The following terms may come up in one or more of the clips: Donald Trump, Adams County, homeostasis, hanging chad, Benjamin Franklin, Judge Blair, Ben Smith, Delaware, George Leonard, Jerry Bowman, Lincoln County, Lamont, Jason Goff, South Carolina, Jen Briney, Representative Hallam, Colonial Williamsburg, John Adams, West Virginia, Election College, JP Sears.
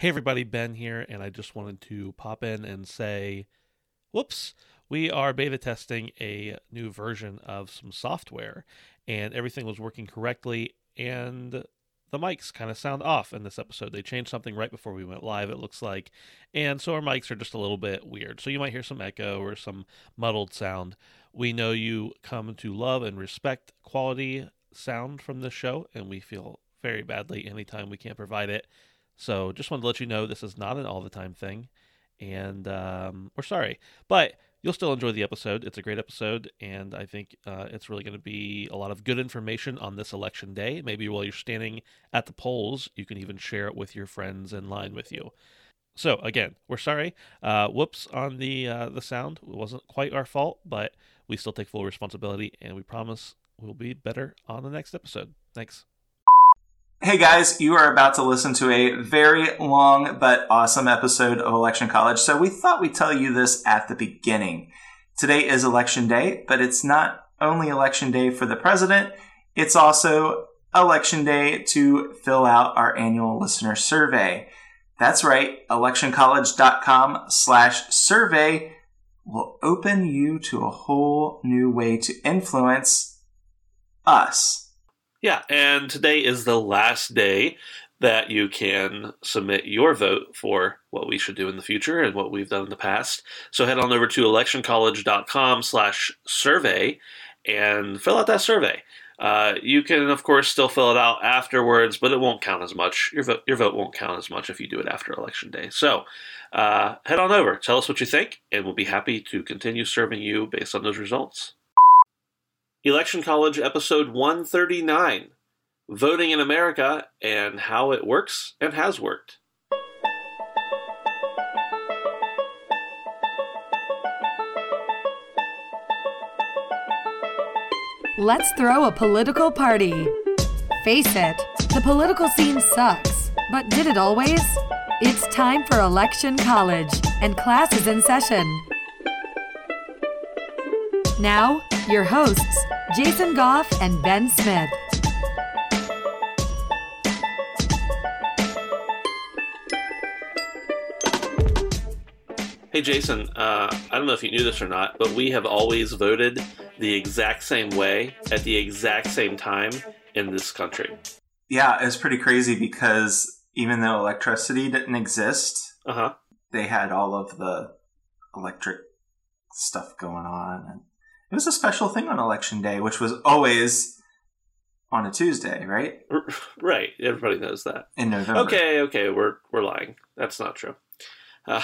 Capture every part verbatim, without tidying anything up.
Hey everybody, Ben here, and I just wanted to pop in and say, whoops, we are beta testing a new version of some software, and everything was working correctly, and the mics kind of sound off in this episode. They changed something right before we went live, it looks like, and so our mics are just a little bit weird. So you might hear some echo or some muddled sound. We know you come to love and respect quality sound from this show, and we feel very badly anytime we can't provide it. So just wanted to let you know this is not an all-the-time thing, and um, we're sorry. But you'll still enjoy the episode. It's a great episode, and I think uh, it's really going to be a lot of good information on this election day. Maybe while you're standing at the polls, you can even share it with your friends in line with you. So, again, we're sorry. Uh, whoops on the uh, the sound. It wasn't quite our fault, but we still take full responsibility, and we promise we'll be better on the next episode. Thanks. Hey guys, you are about to listen to a very long but awesome episode of Election College, so we thought we'd tell you this at the beginning. Today is Election Day, but it's not only Election Day for the president, it's also Election Day to fill out our annual listener survey. That's right, electioncollege.com slash survey will open you to a whole new way to influence us. Yeah, and today is the last day that you can submit your vote for what we should do in the future and what we've done in the past. So head on over to electioncollege.com slash survey and fill out that survey. Uh, you can, of course, still fill it out afterwards, but it won't count as much. Your vote, your vote won't count as much if you do it after Election Day. So uh, head on over, tell us what you think, and we'll be happy to continue serving you based on those results. Election College, episode one thirty-nine, Voting in America and How It Works and Has Worked. Let's throw a political party. Face it, the political scene sucks, but did it always? It's time for Election College, and class is in session. Now, your hosts, Jason Goff and Ben Smith. Hey Jason, uh, I don't know if you knew this or not, but we have always voted the exact same way at the exact same time in this country. Yeah, it's pretty crazy because even though electricity didn't exist, uh-huh. They had all of the electric stuff going on, and it was a special thing on Election Day, which was always on a Tuesday, right? Right. Everybody knows that. In November. Okay, okay. We're we're lying. That's not true. Uh,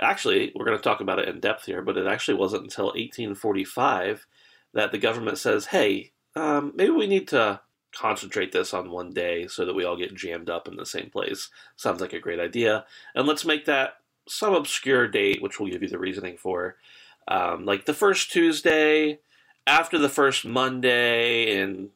actually, we're going to talk about it in depth here, but it actually wasn't until eighteen forty-five that the government says, hey, um, maybe we need to concentrate this on one day so that we all get jammed up in the same place. Sounds like a great idea. And let's make that some obscure date, which we'll give you the reasoning for. Um, like the first Tuesday, after the first Monday in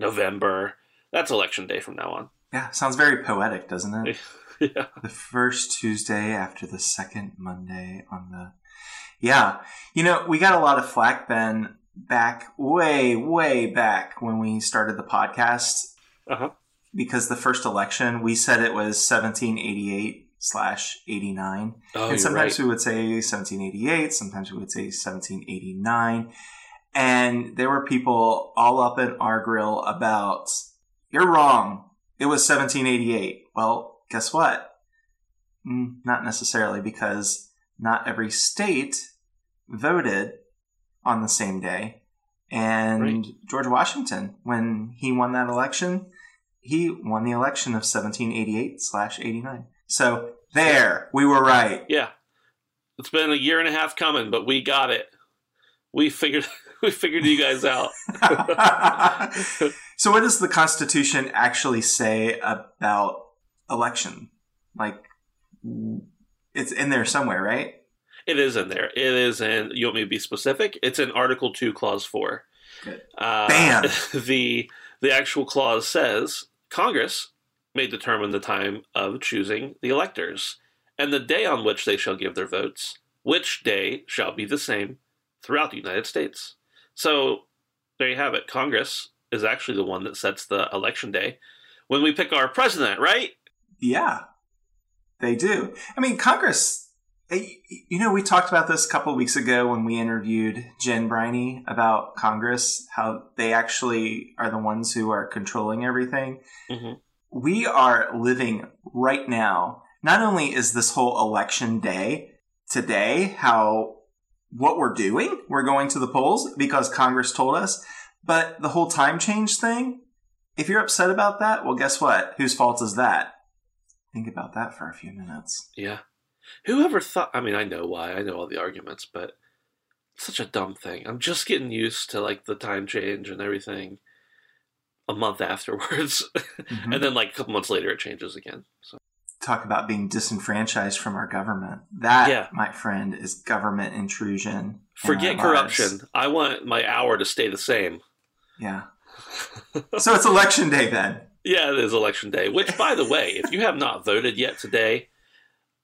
November. That's Election Day from now on. Yeah, sounds very poetic, doesn't it? Yeah. The first Tuesday after the second Monday on the... Yeah. You know, we got a lot of flack, Ben, back way, way back when we started the podcast. Uh-huh. Because the first election, we said it was seventeen eighty-eight. Slash eighty nine, oh, and sometimes right. We would say seventeen eighty eight. Sometimes we would say seventeen eighty nine, and there were people all up in our grill about you're wrong. It was seventeen eighty eight. Well, guess what? Mm, not necessarily, because not every state voted on the same day. And right. George Washington, when he won that election, he won the election of seventeen eighty eight slash eighty nine. So there, we were right. Yeah, it's been a year and a half coming, but we got it. We figured, we figured you guys out. So, what does the Constitution actually say about election? Like, it's in there somewhere, right? It is in there. It is in. You want me to be specific? It's in Article Two, Clause Four. Good. Uh, Bam. The the actual clause says Congress may determine the time of choosing the electors, and the day on which they shall give their votes, which day shall be the same throughout the United States. So there you have it. Congress is actually the one that sets the election day when we pick our president, right? Yeah. They do. I mean, Congress, you know, we talked about this a couple of weeks ago when we interviewed Jen Briney about Congress, how they actually are the ones who are controlling everything. Mm-hmm. We are living right now. Not only is this whole election day today, how what we're doing, we're going to the polls because Congress told us, but the whole time change thing, if you're upset about that, well, guess what? Whose fault is that? Think about that for a few minutes. Yeah. Whoever thought, I mean, I know why, I know all the arguments, but it's such a dumb thing. I'm just getting used to like the time change and everything a month afterwards. Mm-hmm. And then like a couple months later, it changes again. So. Talk about being disenfranchised from our government. That, yeah. my friend, is government intrusion. Forget in corruption. I want my hour to stay the same. Yeah. So it's election day then. Yeah, it is election day, which, by the way, if you have not voted yet today,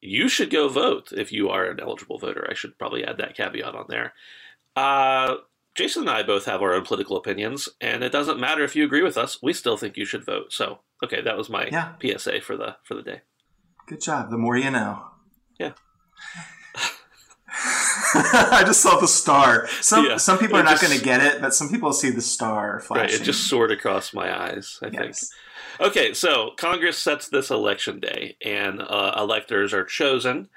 you should go vote if you are an eligible voter. I should probably add that caveat on there. Uh, Jason and I both have our own political opinions, and it doesn't matter if you agree with us. We still think you should vote. So, okay, that was my yeah. P S A for the for the day. Good job. The more you know. Yeah. I just saw the star. Some yeah. some people it are not going to get it, but some people see the star flashing. Right, it just soared across my eyes, I yes. think. Okay, so Congress sets this election day, and uh, electors are chosen,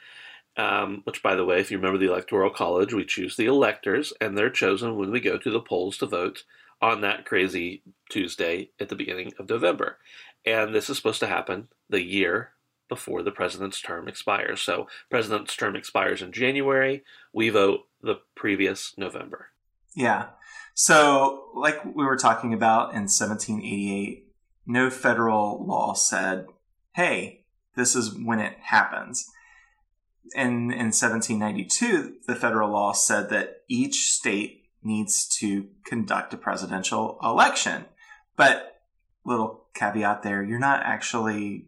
um, which, by the way, if you remember the Electoral College, we choose the electors, and they're chosen when we go to the polls to vote on that crazy Tuesday at the beginning of November. And this is supposed to happen the year before the president's term expires. So president's term expires in January. We vote the previous November. Yeah. So like we were talking about in seventeen eighty-eight, no federal law said, hey, this is when it happens. And in seventeen ninety-two, the federal law said that each state needs to conduct a presidential election. But little caveat there, you're not actually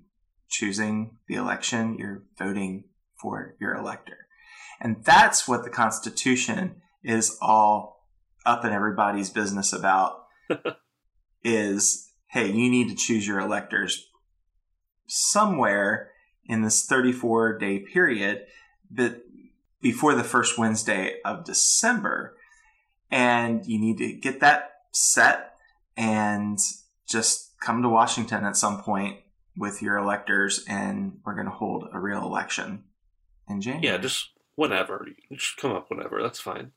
choosing the election, you're voting for your elector. And that's what the Constitution is all up in everybody's business about is, hey, you need to choose your electors somewhere in this thirty-four day period but before the first Wednesday of December. And you need to get that set and just come to Washington at some point with your electors, and we're going to hold a real election in January. Yeah, just whenever. Just come up whenever. That's fine.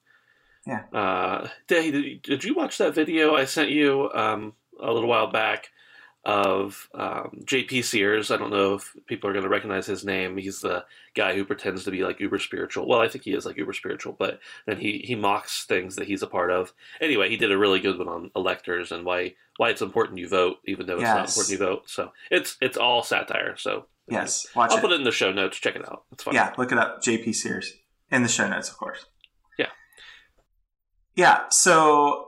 Yeah. Uh, Dave, did you watch that video I sent you um, a little while back of um, J P Sears? I don't know if people are going to recognize his name. He's the guy who pretends to be like uber spiritual. Well, I think he is like uber spiritual, but then he, he mocks things that he's a part of. Anyway, he did a really good one on electors and why why it's important you vote, even though it's yes. not important you vote. So it's it's all satire. So yes, watch I'll it. put it in the show notes. Check it out. It's fun. Yeah, look it up. J P Sears in the show notes, of course. Yeah, yeah. So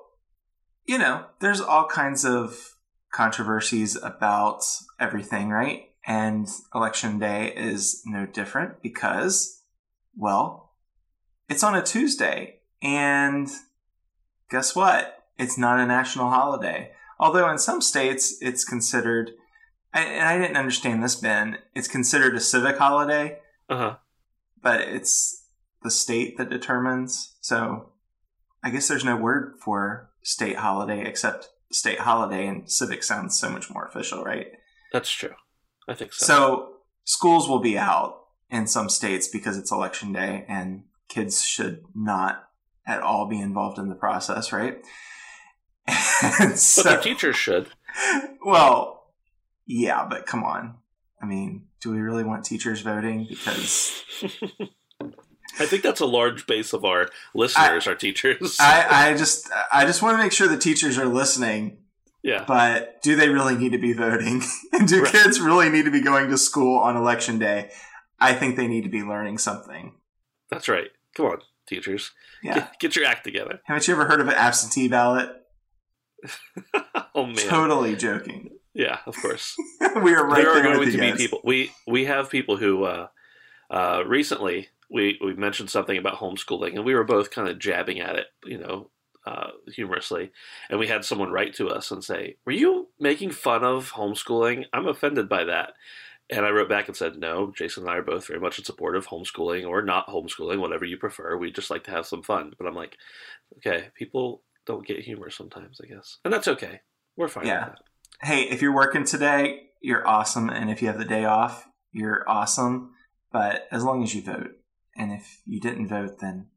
you know, there's all kinds of controversies about everything, right? And election day is no different because, well, it's on a Tuesday, and guess what? It's not a national holiday. Although in some states, it's considered, and I didn't understand this, Ben, it's considered a civic holiday, uh-huh. but it's the state that determines. So I guess there's no word for state holiday except state holiday, and civic sounds so much more official, right? That's true. I think so. So schools will be out in some states because it's election day, and kids should not at all be involved in the process, right? And so, but the teachers should. Well, yeah, but come on. I mean, do we really want teachers voting? Because I think that's a large base of our listeners, I, our teachers. I, I just, I just want to make sure the teachers are listening. Yeah. But do they really need to be voting? And do right. kids really need to be going to school on election day? I think they need to be learning something. That's right. Come on, teachers. Yeah. Get, get your act together. Haven't you ever heard of an absentee ballot? Oh man! Totally joking. Yeah, of course. We are right there, are there going with to be people. We we have people who uh, uh, recently we, we mentioned something about homeschooling, and we were both kind of jabbing at it, you know, uh, humorously. And we had someone write to us and say, "Were you making fun of homeschooling? I'm offended by that." And I wrote back and said, no, Jason and I are both very much in support of homeschooling or not homeschooling, whatever you prefer. We just like to have some fun. But I'm like, okay, people don't get humor sometimes, I guess. And that's okay. We're fine yeah. with that. Hey, if you're working today, you're awesome. And if you have the day off, you're awesome. But as long as you vote. And if you didn't vote, then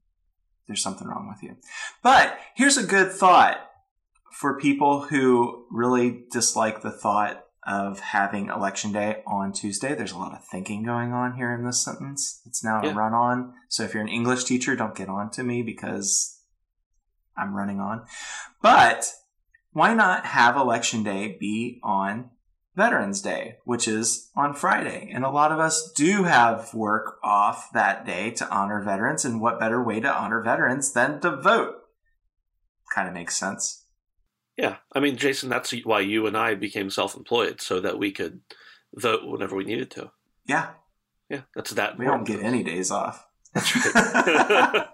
there's something wrong with you. But here's a good thought for people who really dislike the thought of having Election Day on Tuesday. There's a lot of thinking going on here in this sentence. It's now yeah. a run on. So if you're an English teacher, don't get on to me because I'm running on. But why not have Election Day be on Veterans Day, which is on Friday? And a lot of us do have work off that day to honor veterans. And what better way to honor veterans than to vote? Kind of makes sense. Yeah. I mean, Jason, that's why you and I became self-employed, so that we could vote whenever we needed to. Yeah. Yeah. That's that. We don't get any days off. That's right.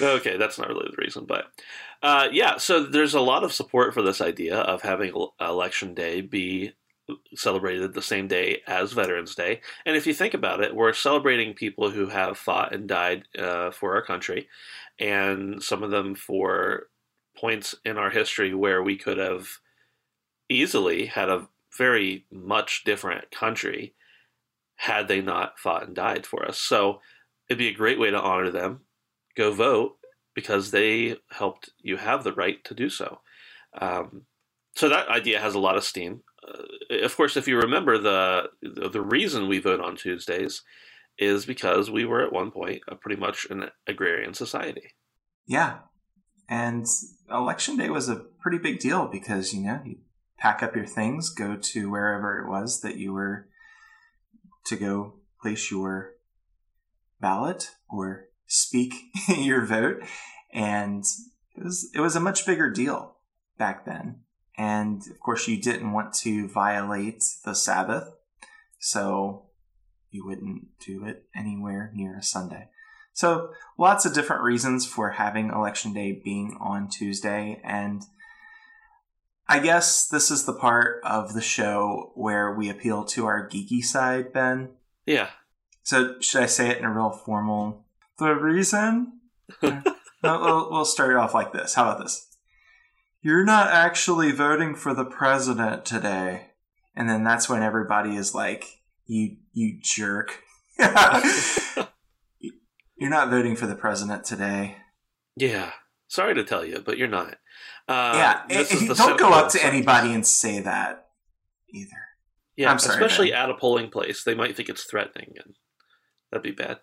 Okay. That's not really the reason, but uh, yeah. So there's a lot of support for this idea of having Election Day be celebrated the same day as Veterans Day. And if you think about it, we're celebrating people who have fought and died uh, for our country, and some of them for points in our history where we could have easily had a very much different country had they not fought and died for us. So it'd be a great way to honor them. Go vote because they helped you have the right to do so. Um, so that idea has a lot of steam. Uh, of course, if you remember, the, the the reason we vote on Tuesdays is because we were at one point a pretty much an agrarian society. Yeah. And Election Day was a pretty big deal because, you know, you pack up your things, go to wherever it was that you were to go place your ballot or speak your vote. And it was it was a much bigger deal back then. And, of course, you didn't want to violate the Sabbath, so you wouldn't do it anywhere near a Sunday. So lots of different reasons for having Election Day being on Tuesday. And I guess this is the part of the show where we appeal to our geeky side, Ben. Yeah. So should I say it in a real formal, the reason? no, we'll, we'll start it off like this. How about this? You're not actually voting for the president today. And then that's when everybody is like, you, you jerk. You're not voting for the president today. Yeah. Sorry to tell you, but you're not. Uh, yeah. This is the don't go up to sentence. Anybody and say that either. Yeah. I'm sorry, especially Ben. At a polling place. They might think it's threatening, and that'd be bad.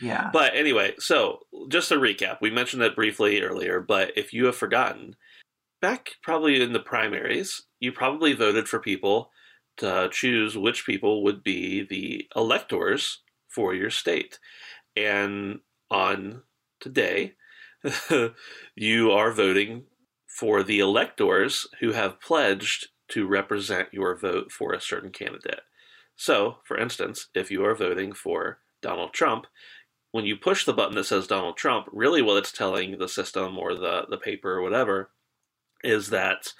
Yeah. But anyway, so just to recap, we mentioned that briefly earlier, but if you have forgotten, back probably in the primaries, you probably voted for people to choose which people would be the electors for your state. And on today, you are voting for the electors who have pledged to represent your vote for a certain candidate. So, for instance, if you are voting for Donald Trump, when you push the button that says Donald Trump, really what it's telling the system or the, the paper or whatever is that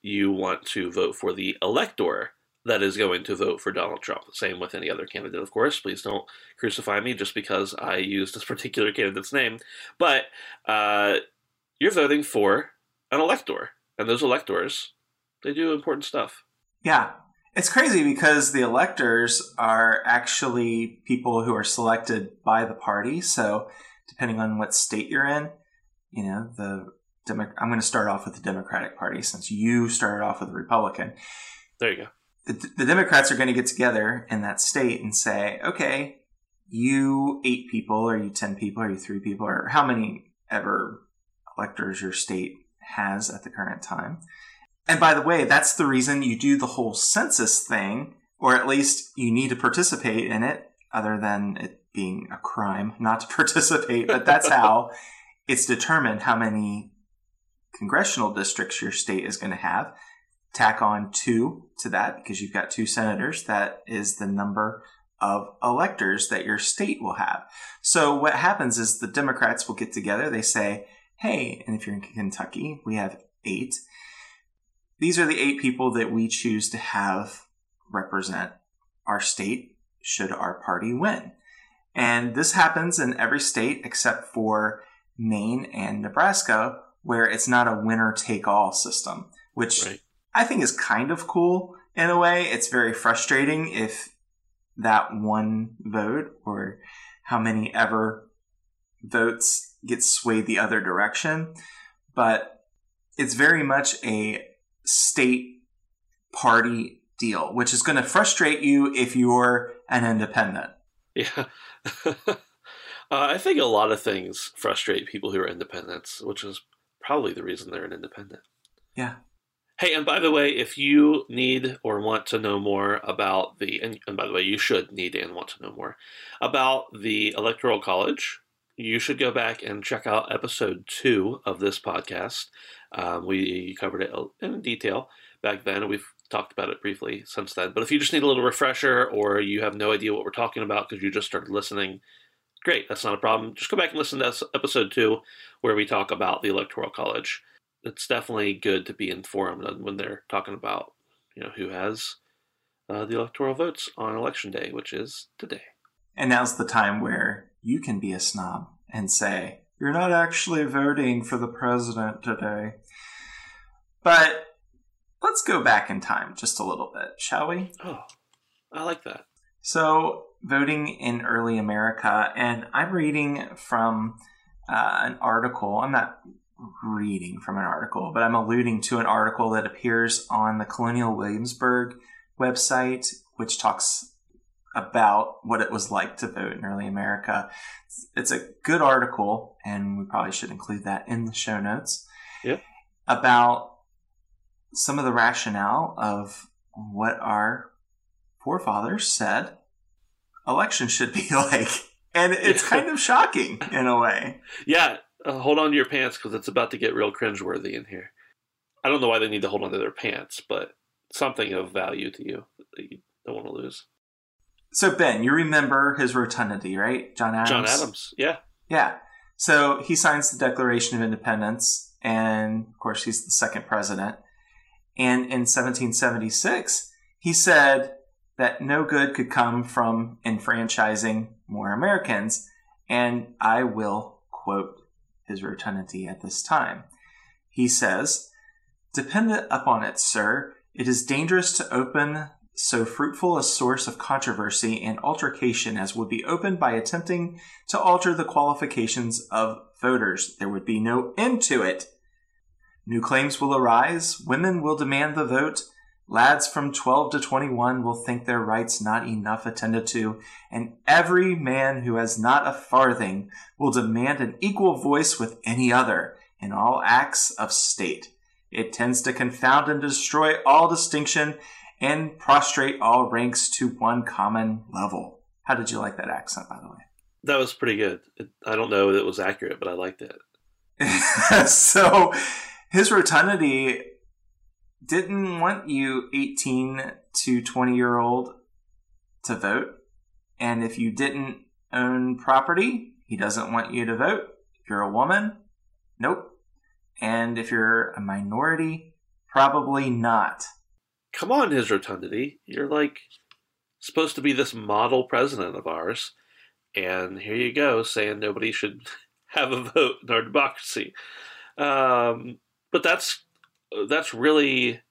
you want to vote for the elector that is going to vote for Donald Trump. Same with any other candidate, of course. Please don't crucify me just because I used this particular candidate's name. But uh, you're voting for an elector. And those electors, they do important stuff. Yeah. It's crazy because the electors are actually people who are selected by the party. So depending on what state you're in, you know, the Demo- I'm going to start off with the Democratic Party since you started off with the Republican. There you go. The, the Democrats are going to get together in that state and say, okay, you eight people, or you ten people, or you three people, or how many ever electors your state has at the current time. And by the way, that's the reason you do the whole census thing, or at least you need to participate in it, other than it being a crime not to participate. But that's how it's determined how many congressional districts your state is going to have. Tack on two to that because you've got two senators. That is the number of electors that your state will have. So what happens is the Democrats will get together. They say, hey, and if you're in Kentucky, we have eight. These are the eight people that we choose to have represent our state should our party win. And this happens in every state except for Maine and Nebraska, where it's not a winner-take-all system, which right. I think is kind of cool in a way. It's very frustrating if that one vote or how many ever votes gets swayed the other direction. But it's very much a state party deal, which is going to frustrate you if you're an independent. Yeah. uh, I think a lot of things frustrate people who are independents, which is probably the reason they're an independent. Yeah. Hey, and by the way, if you need or want to know more about the, and, and by the way, you should need and want to know more about the Electoral College, you should go back and check out episode two of this podcast. Um, we covered it in detail back then. We've talked about it briefly since then. But if you just need a little refresher or you have no idea what we're talking about because you just started listening, great, that's not a problem. Just go back and listen to episode two where we talk about the Electoral College. It's definitely good to be informed when they're talking about, you know, who has uh, the electoral votes on election day, which is today. And now's the time where you can be a snob and say, you're not actually voting for the president today. But let's go back in time just a little bit, shall we? Oh, I like that. So voting in early America, and I'm reading from uh, an article. I'm not reading from an article, but I'm alluding to an article that appears on the Colonial Williamsburg website, which talks about what it was like to vote in early America. It's a good article, and we probably should include that in the show notes. Yeah. About some of the rationale of what our forefathers said elections should be like. And it's kind of shocking in a way. Yeah. Uh, hold on to your pants because it's about to get real cringeworthy in here. I don't know why they need to hold on to their pants, but something of value to you that you don't want to lose. So, Ben, you remember his rotundity, right? John Adams. John Adams, yeah. Yeah. So he signs the Declaration of Independence, and, of course, he's the second president. And in seventeen seventy-six, he said that no good could come from enfranchising more Americans, and I will quote his rotundity at this time. He says, "Dependent upon it, sir, it is dangerous to open so fruitful a source of controversy and altercation as would be opened by attempting to alter the qualifications of voters. There would be no end to it. New claims will arise. Women will demand the vote. Lads from twelve to twenty-one will think their rights not enough attended to, and every man who has not a farthing will demand an equal voice with any other in all acts of state. It tends to confound and destroy all distinction and prostrate all ranks to one common level." How did you like that accent, by the way? That was pretty good. I don't know that it was accurate, but I liked it. So his rotundity didn't want you eighteen to twenty-year-old to vote. And if you didn't own property, he doesn't want you to vote. If you're a woman, nope. And if you're a minority, probably not. Come on, his rotundity. You're like supposed to be this model president of ours. And here you go, saying nobody should have a vote in our democracy. Um, but that's... That's really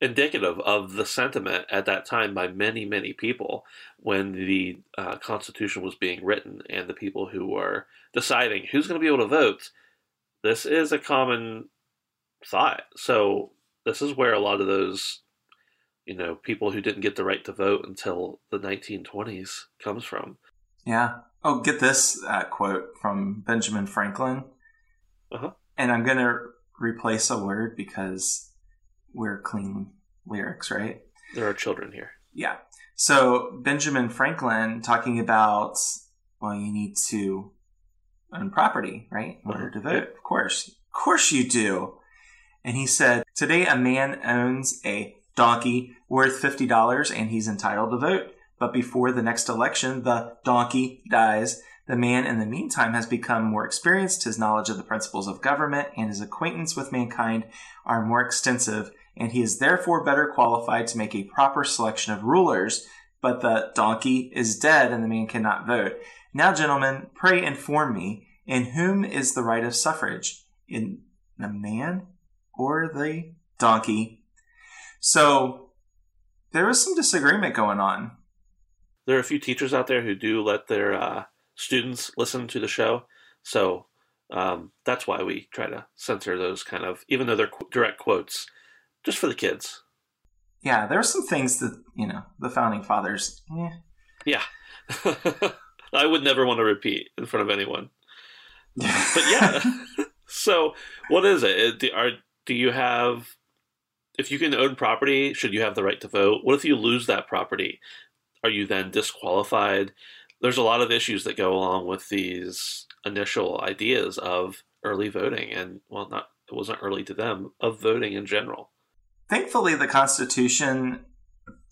indicative of the sentiment at that time by many, many people when the uh, Constitution was being written and the people who were deciding who's going to be able to vote. This is a common thought. So this is where a lot of those, you know, people who didn't get the right to vote until the nineteen twenties comes from. Yeah. Oh, get this uh, quote from Benjamin Franklin. Uh-huh. And I'm going to replace a word because we're clean lyrics, right? There are children here. Yeah. So Benjamin Franklin talking about, well, you need to own property, right? In order to vote. Yep. Of course. Of course you do. And he said, today a man owns a donkey worth fifty dollars and he's entitled to vote. But before the next election, the donkey dies. The man, in the meantime, has become more experienced. His knowledge of the principles of government and his acquaintance with mankind are more extensive, and he is therefore better qualified to make a proper selection of rulers. but the donkey is dead and the man cannot vote. Now, gentlemen, pray inform me, in whom is the right of suffrage? In the man or the donkey? So there was some disagreement going on. There are a few teachers out there who do let their uh, students listen to the show. So um, that's why we try to censor those kind of, even though they're qu- direct quotes, just for the kids. Yeah, there are some things that, you know, the Founding Fathers. Eh. Yeah. I would never want to repeat in front of anyone. But yeah. So what is it? Do, are, do you have, if you can own property, should you have the right to vote? What if you lose that property? Are you then disqualified? There's a lot of issues that go along with these initial ideas of early voting, and well, not it wasn't early to them, of voting in general. Thankfully, the Constitution,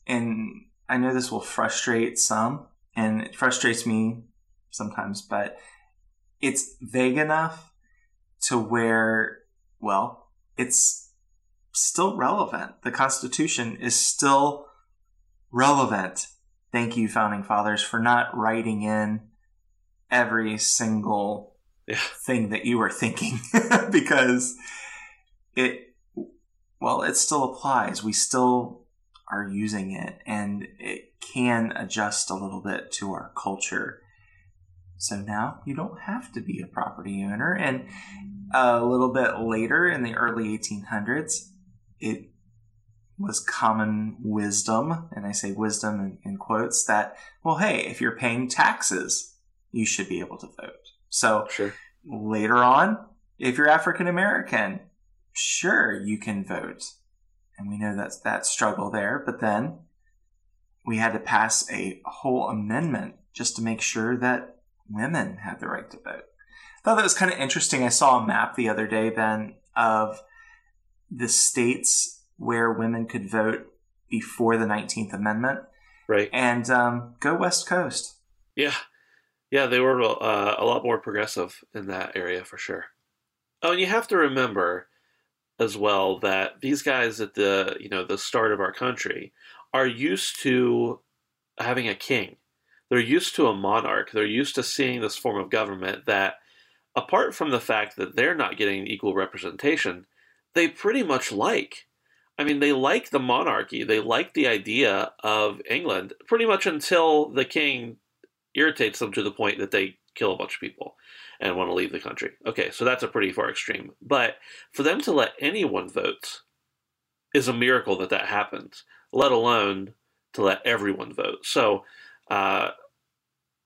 and I know this will frustrate some, and it frustrates me sometimes, but it's vague enough to where, well, it's still relevant. The Constitution is still relevant. Thank you, Founding Fathers, for not writing in every single yeah. thing that you were thinking because it, well, it still applies. We still are using it, and it can adjust a little bit to our culture. So now you don't have to be a property owner. And a little bit later in the early eighteen hundreds, it was common wisdom, and I say wisdom in, in quotes, that, well, hey, if you're paying taxes, you should be able to vote. So sure. Later on, if you're African American, sure, you can vote. And we know that's that struggle there. But then we had to pass a whole amendment just to make sure that women had the right to vote. I thought that was kind of interesting. I saw a map the other day, Ben, of the states where women could vote before the nineteenth Amendment. Right. And um, go West Coast. Yeah. Yeah, they were uh, a lot more progressive in that area for sure. Oh, and you have to remember as well that these guys at the, you know, the start of our country are used to having a king. They're used to a monarch. They're used to seeing this form of government that, apart from the fact that they're not getting equal representation, they pretty much like. I mean, they like the monarchy. They like the idea of England pretty much until the king irritates them to the point that they kill a bunch of people and want to leave the country. Okay, so that's a pretty far extreme. But for them to let anyone vote is a miracle that that happens, let alone to let everyone vote. So uh,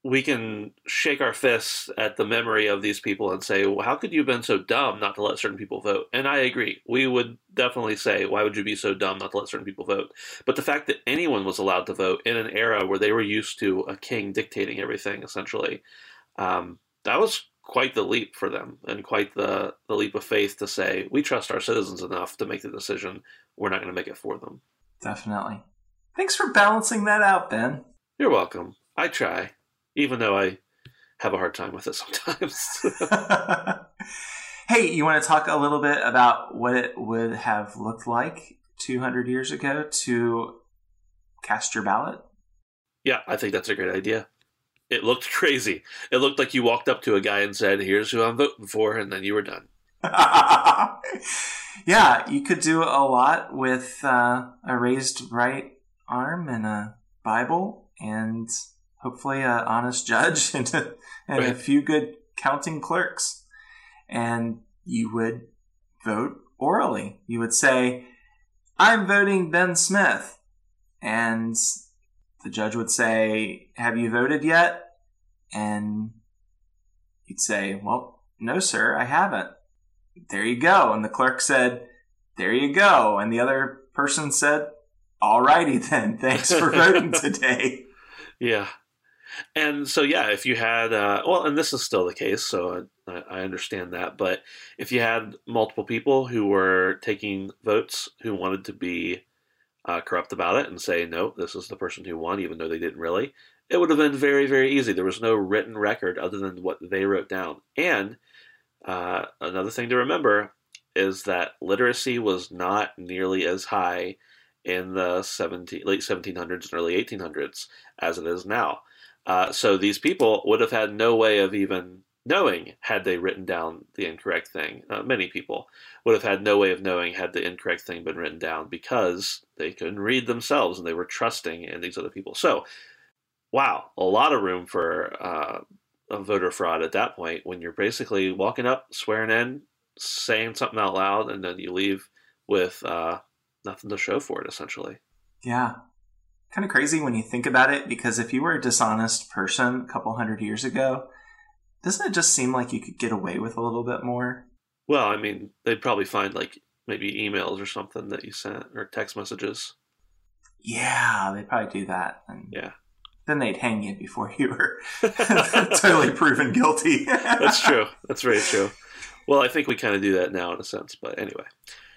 we can shake our fists at the memory of these people and say, well, how could you have been so dumb not to let certain people vote? And I agree. We would definitely say, why would you be so dumb not to let certain people vote? But the fact that anyone was allowed to vote in an era where they were used to a king dictating everything, essentially, um, that was quite the leap for them and quite the, the leap of faith to say, we trust our citizens enough to make the decision. We're not going to make it for them. Definitely. Thanks for balancing that out, Ben. You're welcome. I try. Even though I have a hard time with it sometimes. Hey, you want to talk a little bit about what it would have looked like two hundred years ago to cast your ballot? Yeah, I think that's a great idea. It looked crazy. It looked like you walked up to a guy and said, here's who I'm voting for, and then you were done. Yeah, you could do a lot with uh, a raised right arm and a Bible and hopefully an honest judge and, a, and right. a few good counting clerks. And you would vote orally. You would say, I'm voting Ben Smith. And the judge would say, have you voted yet? And you'd say, well, no, sir, I haven't. There you go. And the clerk said, there you go. And the other person said, all righty then. Thanks for voting today. Yeah. And so, yeah, if you had, uh, well, and this is still the case, so I, I understand that, but if you had multiple people who were taking votes who wanted to be uh, corrupt about it and say, no, this is the person who won, even though they didn't really, it would have been very, very easy. There was no written record other than what they wrote down. And uh, another thing to remember is that literacy was not nearly as high in the seventeen, late seventeen hundreds and early eighteen hundreds as it is now. Uh, so these people would have had no way of even knowing had they written down the incorrect thing. Uh, many people would have had no way of knowing had the incorrect thing been written down because they couldn't read themselves and they were trusting in these other people. So, wow, a lot of room for uh, voter fraud at that point when you're basically walking up, swearing in, saying something out loud, and then you leave with uh, nothing to show for it, essentially. Yeah. Kind of crazy when you think about it, because if you were a dishonest person a couple hundred years ago, doesn't it just seem like you could get away with a little bit more? Well, I mean, they'd probably find like maybe emails or something that you sent or text messages. Yeah, they'd probably do that. And yeah. Then they'd hang you before you were totally proven guilty. That's true. That's very true. Well, I think we kind of do that now in a sense, but anyway.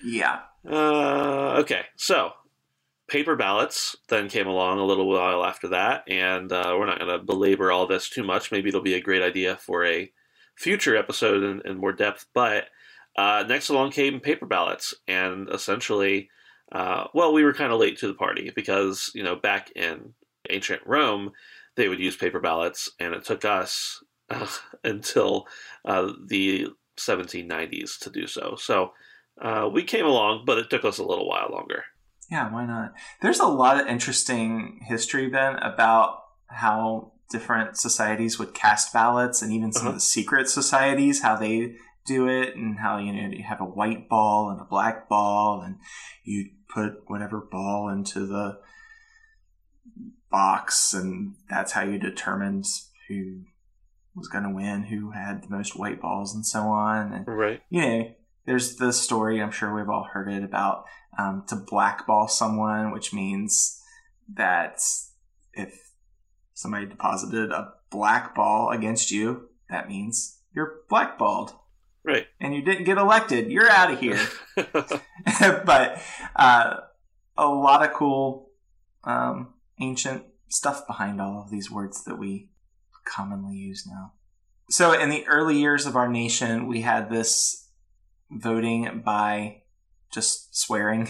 Yeah. Uh, okay, so paper ballots then came along a little while after that, and uh, we're not going to belabor all this too much. Maybe it'll be a great idea for a future episode in, in more depth, but uh, next along came paper ballots, and essentially, uh, well, we were kind of late to the party because, you know, back in ancient Rome, they would use paper ballots, and it took us uh, until uh, the seventeen nineties to do so. So uh, we came along, but it took us a little while longer. Yeah, why not? There's a lot of interesting history, Ben, about how different societies would cast ballots and even some uh-huh. of the secret societies, how they do it and how, you know, you have a white ball and a black ball and you put whatever ball into the box and that's how you determined who was going to win, who had the most white balls and so on. And, right. You know, there's the story, I'm sure we've all heard it, about Um, to blackball someone, which means that if somebody deposited a black ball against you, that means you're blackballed. Right. And you didn't get elected. You're out of here. But uh, a lot of cool um, ancient stuff behind all of these words that we commonly use now. So in the early years of our nation, we had this voting by just swearing.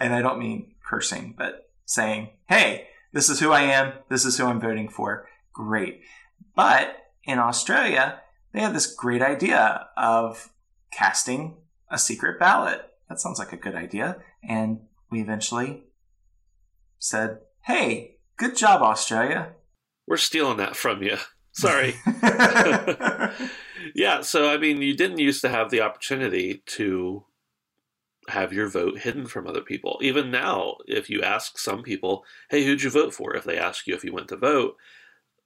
And I don't mean cursing, but saying, hey, this is who I am. This is who I'm voting for. Great. But in Australia, they had this great idea of casting a secret ballot. That sounds like a good idea. And we eventually said, hey, good job, Australia. We're stealing that from you. Sorry. Yeah. So, I mean, you didn't used to have the opportunity to have your vote hidden from other people. Even now, if you ask some people, hey, who'd you vote for? If they ask you if you went to vote,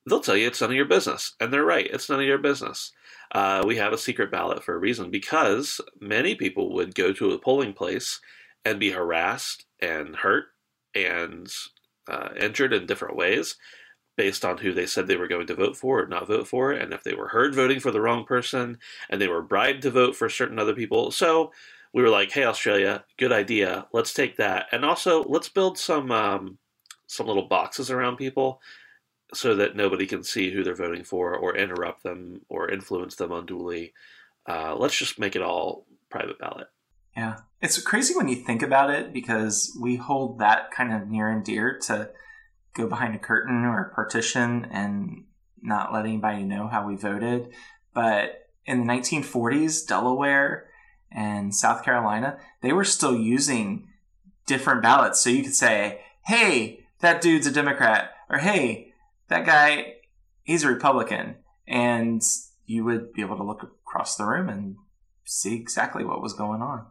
they'll tell you it's none of your business. And they're right. It's none of your business. Uh, we have a secret ballot for a reason, because many people would go to a polling place and be harassed and hurt and uh, injured in different ways based on who they said they were going to vote for or not vote for. And if they were heard voting for the wrong person and they were bribed to vote for certain other people. So we were like, hey, Australia, good idea. Let's take that. And also, let's build some um, some little boxes around people so that nobody can see who they're voting for or interrupt them or influence them unduly. Uh, let's just make it all private ballot. Yeah. It's crazy when you think about it, because we hold that kind of near and dear to go behind a curtain or a partition and not let anybody know how we voted. But in the nineteen forties, Delaware and South Carolina, they were still using different ballots. So you could say, hey, that dude's a Democrat, or hey, that guy, he's a Republican. And you would be able to look across the room and see exactly what was going on.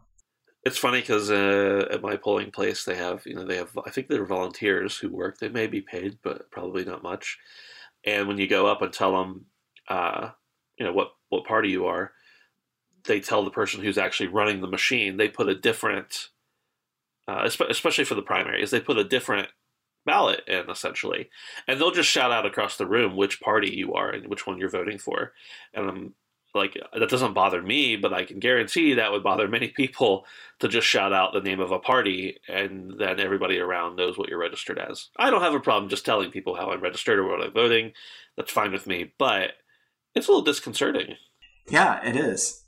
It's funny because uh, at my polling place, they have, you know, they have, I think they're volunteers who work. They may be paid, but probably not much. And when you go up and tell them, uh, you know, what, what party you are, they tell the person who's actually running the machine, they put a different, uh, especially for the primaries, they put a different ballot in, essentially. And they'll just shout out across the room which party you are and which one you're voting for. And I'm like, that doesn't bother me, but I can guarantee that would bother many people to just shout out the name of a party and then everybody around knows what you're registered as. I don't have a problem just telling people how I'm registered or what I'm voting. That's fine with me, but it's a little disconcerting. Yeah, it is.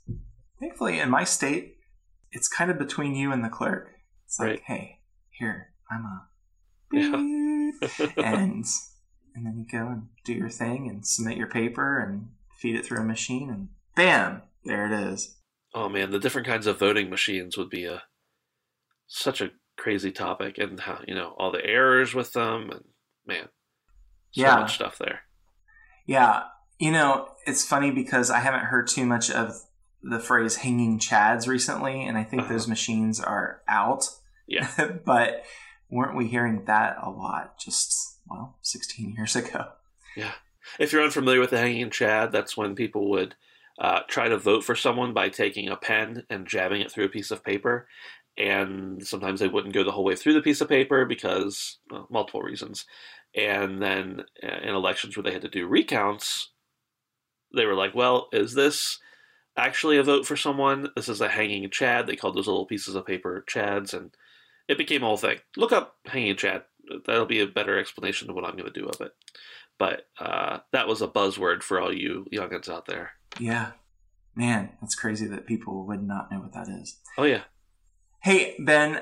Thankfully, in my state, it's kind of between you and the clerk. It's like, right. Hey, here, I'm a... Yeah. and and then you go and do your thing and submit your paper and feed it through a machine and bam, there it is. Oh man, the different kinds of voting machines would be a such a crazy topic, and how, you know, all the errors with them, and man, so yeah. much stuff there. Yeah, you know, it's funny because I haven't heard too much of the phrase hanging chads recently, and I think uh-huh. those machines are out. Yeah. But weren't we hearing that a lot just, well, sixteen years ago? Yeah. If you're unfamiliar with the hanging chad, that's when people would uh, try to vote for someone by taking a pen and jabbing it through a piece of paper. And sometimes they wouldn't go the whole way through the piece of paper because well, multiple reasons. And then in elections where they had to do recounts, they were like, well, is this actually a vote for someone? This is a hanging chad. They called those little pieces of paper chads, and it became a whole thing. Look up hanging chad. That'll be a better explanation of what I'm going to do of it. But uh, that was a buzzword for all you youngins out there. Yeah. Man, that's crazy that people would not know what that is. Oh, yeah. Hey, Ben,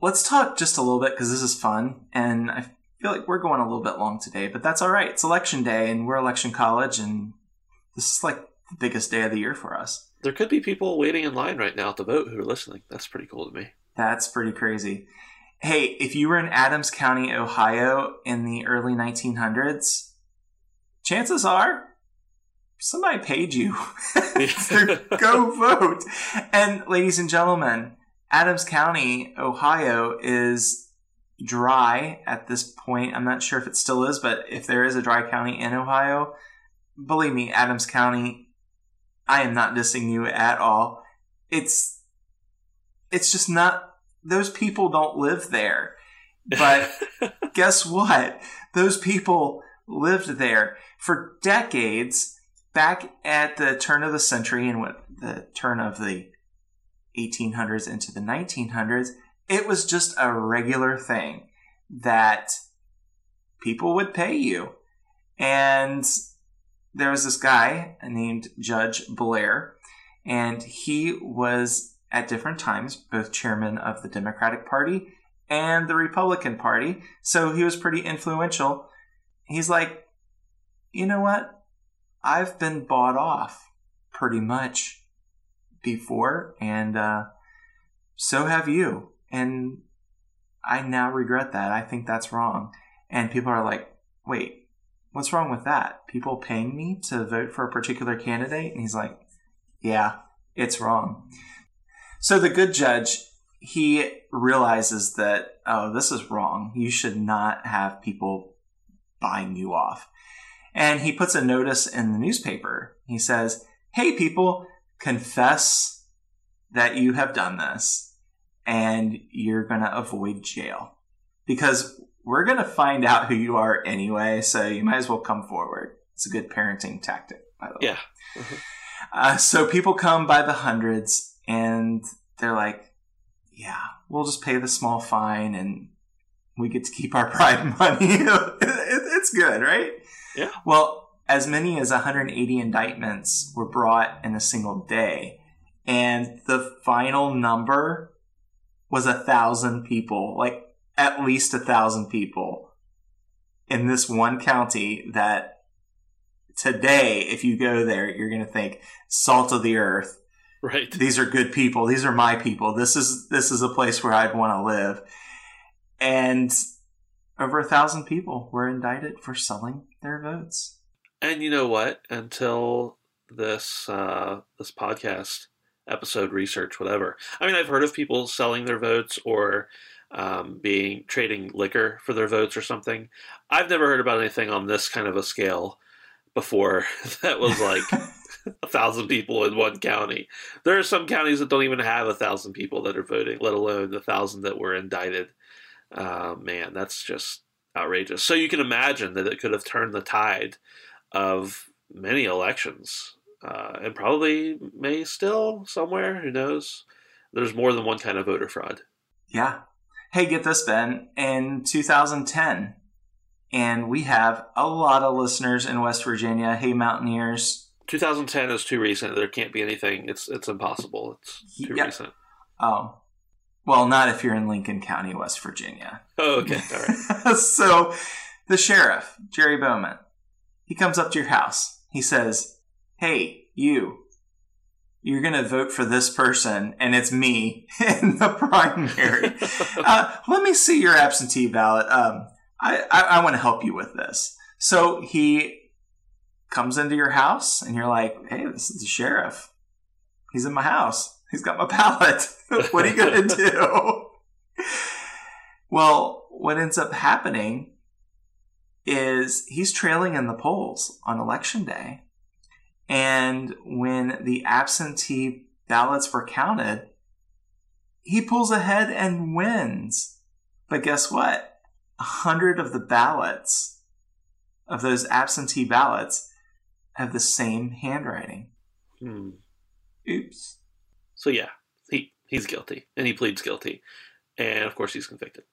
let's talk just a little bit because this is fun. And I feel like we're going a little bit long today, but that's all right. It's election day and we're Election College, and this is like the biggest day of the year for us. There could be people waiting in line right now to vote who are listening. That's pretty cool to me. That's pretty crazy. Hey, if you were in Adams County, Ohio in the early nineteen hundreds, chances are somebody paid you to go vote. And ladies and gentlemen, Adams County, Ohio is dry at this point. I'm not sure if it still is, but if there is a dry county in Ohio, believe me, Adams County, I am not dissing you at all. It's It's just not, those people don't live there. But guess what? Those people lived there for decades. Back at the turn of the century and what the turn of the eighteen hundreds into the nineteen hundreds, it was just a regular thing that people would pay you. And there was this guy named Judge Blair, and he was at different times both chairman of the Democratic Party and the Republican Party, so he was pretty influential. He's like, you know what? I've been bought off pretty much before, and uh, so have you. And I now regret that. I think that's wrong. And people are like, wait, what's wrong with that? People paying me to vote for a particular candidate? And he's like, yeah, it's wrong. So the good judge, he realizes that, oh, this is wrong. You should not have people buying you off. And he puts a notice in the newspaper. He says, hey, people, confess that you have done this and you're going to avoid jail because we're going to find out who you are anyway. So you might as well come forward. It's a good parenting tactic, by the way. Yeah. uh, so people come by the hundreds. And they're like, yeah, we'll just pay the small fine and we get to keep our pride money. It's good, right? Yeah. Well, as many as one hundred eighty indictments were brought in a single day. And the final number was one thousand people, like at least one thousand people in this one county that today, if you go there, you're going to think salt of the earth. Right. These are good people. These are my people. This is this is a place where I'd want to live. And over a thousand people were indicted for selling their votes. And you know what? Until this uh, this podcast episode, research, whatever. I mean, I've heard of people selling their votes or um, being trading liquor for their votes or something. I've never heard about anything on this kind of a scale before that was like. A thousand people in one county. There are some counties that don't even have a thousand people that are voting, let alone the thousand that were indicted. Uh, man, that's just outrageous. So you can imagine that it could have turned the tide of many elections uh, and probably may still somewhere. Who knows? There's more than one kind of voter fraud. Yeah. Hey, get this, Ben. In two thousand ten, and we have a lot of listeners in West Virginia. Hey, Mountaineers. two thousand ten is too recent. There can't be anything. It's it's impossible. It's too yep. recent. Oh. Well, not if you're in Lincoln County, West Virginia. Oh, okay. All right. So the sheriff, Jerry Bowman, he comes up to your house. He says, hey, you, you're going to vote for this person, and it's me in the primary. uh, let me see your absentee ballot. Um, I, I, I want to help you with this. So he comes into your house, and you're like, hey, this is the sheriff. He's in my house. He's got my ballot. What are you going to do? Well, what ends up happening is he's trailing in the polls on election day. And when the absentee ballots were counted, he pulls ahead and wins. But guess what? A hundred of the ballots, of those absentee ballots, have the same handwriting. Hmm. Oops. So yeah, he, he's guilty, and he pleads guilty. And of course he's convicted.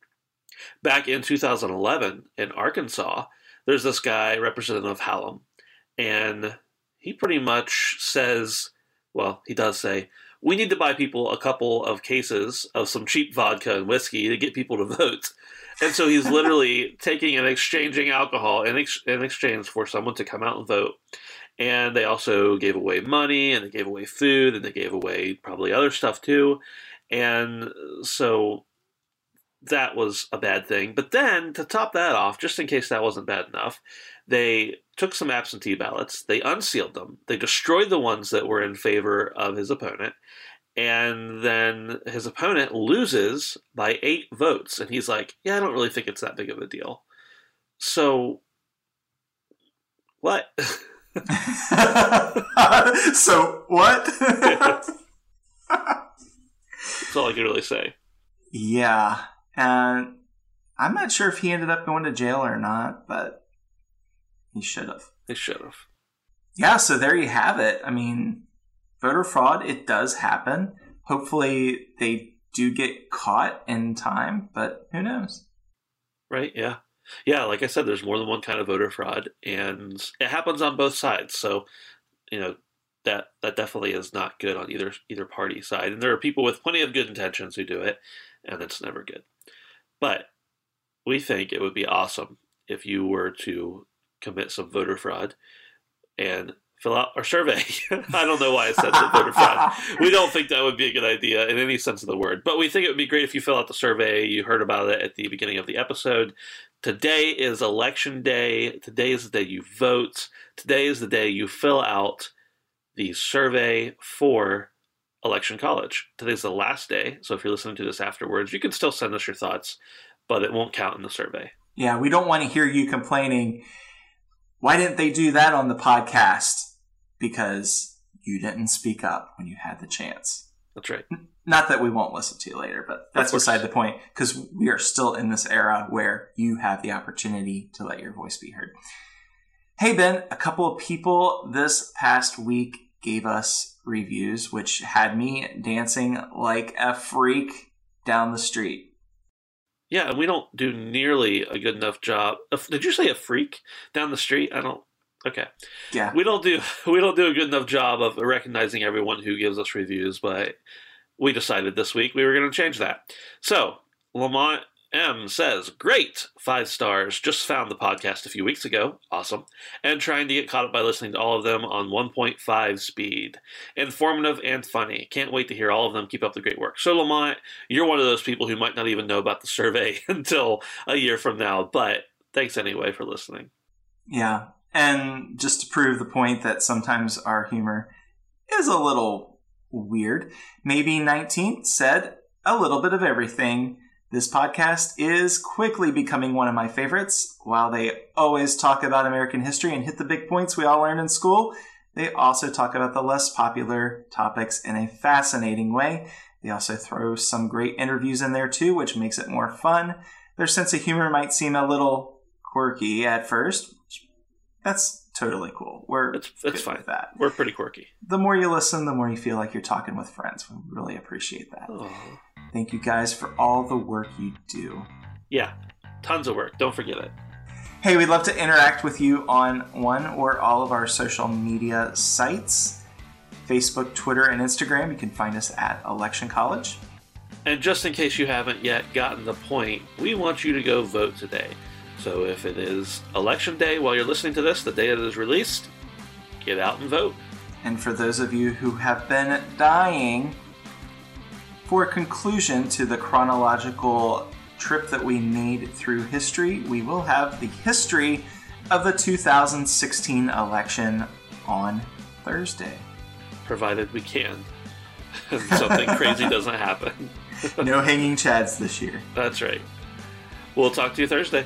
Back in two thousand eleven in Arkansas, there's this guy, Representative Hallam, and he pretty much says, well, he does say, we need to buy people a couple of cases of some cheap vodka and whiskey to get people to vote. And so he's literally taking and exchanging alcohol in, ex- in exchange for someone to come out and vote. And they also gave away money, and they gave away food, and they gave away probably other stuff too. And so that was a bad thing. But then, to top that off, just in case that wasn't bad enough, they took some absentee ballots, they unsealed them, they destroyed the ones that were in favor of his opponent, and then his opponent loses by eight votes. And he's like, yeah, I don't really think it's that big of a deal. So, what? So what? That's all I can really say. Yeah, and I'm not sure if he ended up going to jail or not, but he should have. He should have. Yeah, so there you have it. I mean, voter fraud, it does happen. Hopefully they do get caught in time, but who knows? Right, yeah. Yeah, like I said, there's more than one kind of voter fraud, and it happens on both sides. So, you know, that that definitely is not good on either either party side. And there are people with plenty of good intentions who do it, and it's never good. But we think it would be awesome if you were to commit some voter fraud and fill out our survey. I don't know why I said that voter fraud. We don't think that would be a good idea in any sense of the word. But we think it would be great if you fill out the survey. You heard about it at the beginning of the episode. Today is election day. Today is the day you vote. Today is the day you fill out the survey for Election College. Today's the last day. So if you're listening to this afterwards, you can still send us your thoughts, but it won't count in the survey. Yeah, we don't want to hear you complaining, why didn't they do that on the podcast? Because you didn't speak up when you had the chance. That's right. Not that we won't listen to you later, but that's beside the point, because we are still in this era where you have the opportunity to let your voice be heard. Hey, Ben, a couple of people this past week gave us reviews, which had me dancing like a freak down the street. Yeah, and we don't do nearly a good enough job. Did you say a freak down the street? I don't. Okay. Yeah. We don't do we don't do a good enough job of recognizing everyone who gives us reviews, but we decided this week we were going to change that. So, Lamont M says, "Great, five stars. Just found the podcast a few weeks ago. Awesome. And trying to get caught up by listening to all of them on one point five speed. Informative and funny. Can't wait to hear all of them. Keep up the great work." So, Lamont, you're one of those people who might not even know about the survey until a year from now, but thanks anyway for listening. Yeah. And just to prove the point that sometimes our humor is a little weird, Maybe nineteen said, "A little bit of everything. This podcast is quickly becoming one of my favorites. While they always talk about American history and hit the big points we all learned in school, they also talk about the less popular topics in a fascinating way. They also throw some great interviews in there too, which makes it more fun. Their sense of humor might seem a little quirky at first." That's totally cool. We're it's, it's fine. With that. We're pretty quirky. The more you listen, the more you feel like you're talking with friends. We really appreciate that. Oh. Thank you guys for all the work you do. Yeah, tons of work. Don't forget it. Hey, we'd love to interact with you on one or all of our social media sites, Facebook, Twitter, and Instagram. You can find us at Election College. And just in case you haven't yet gotten the point, we want you to go vote today. So if it is election day while you're listening to this, the day it is released, get out and vote. And for those of you who have been dying for a conclusion to the chronological trip that we made through history, we will have the history of the two thousand sixteen election on Thursday. Provided we can. Something crazy doesn't happen. No hanging chads this year. That's right. We'll talk to you Thursday.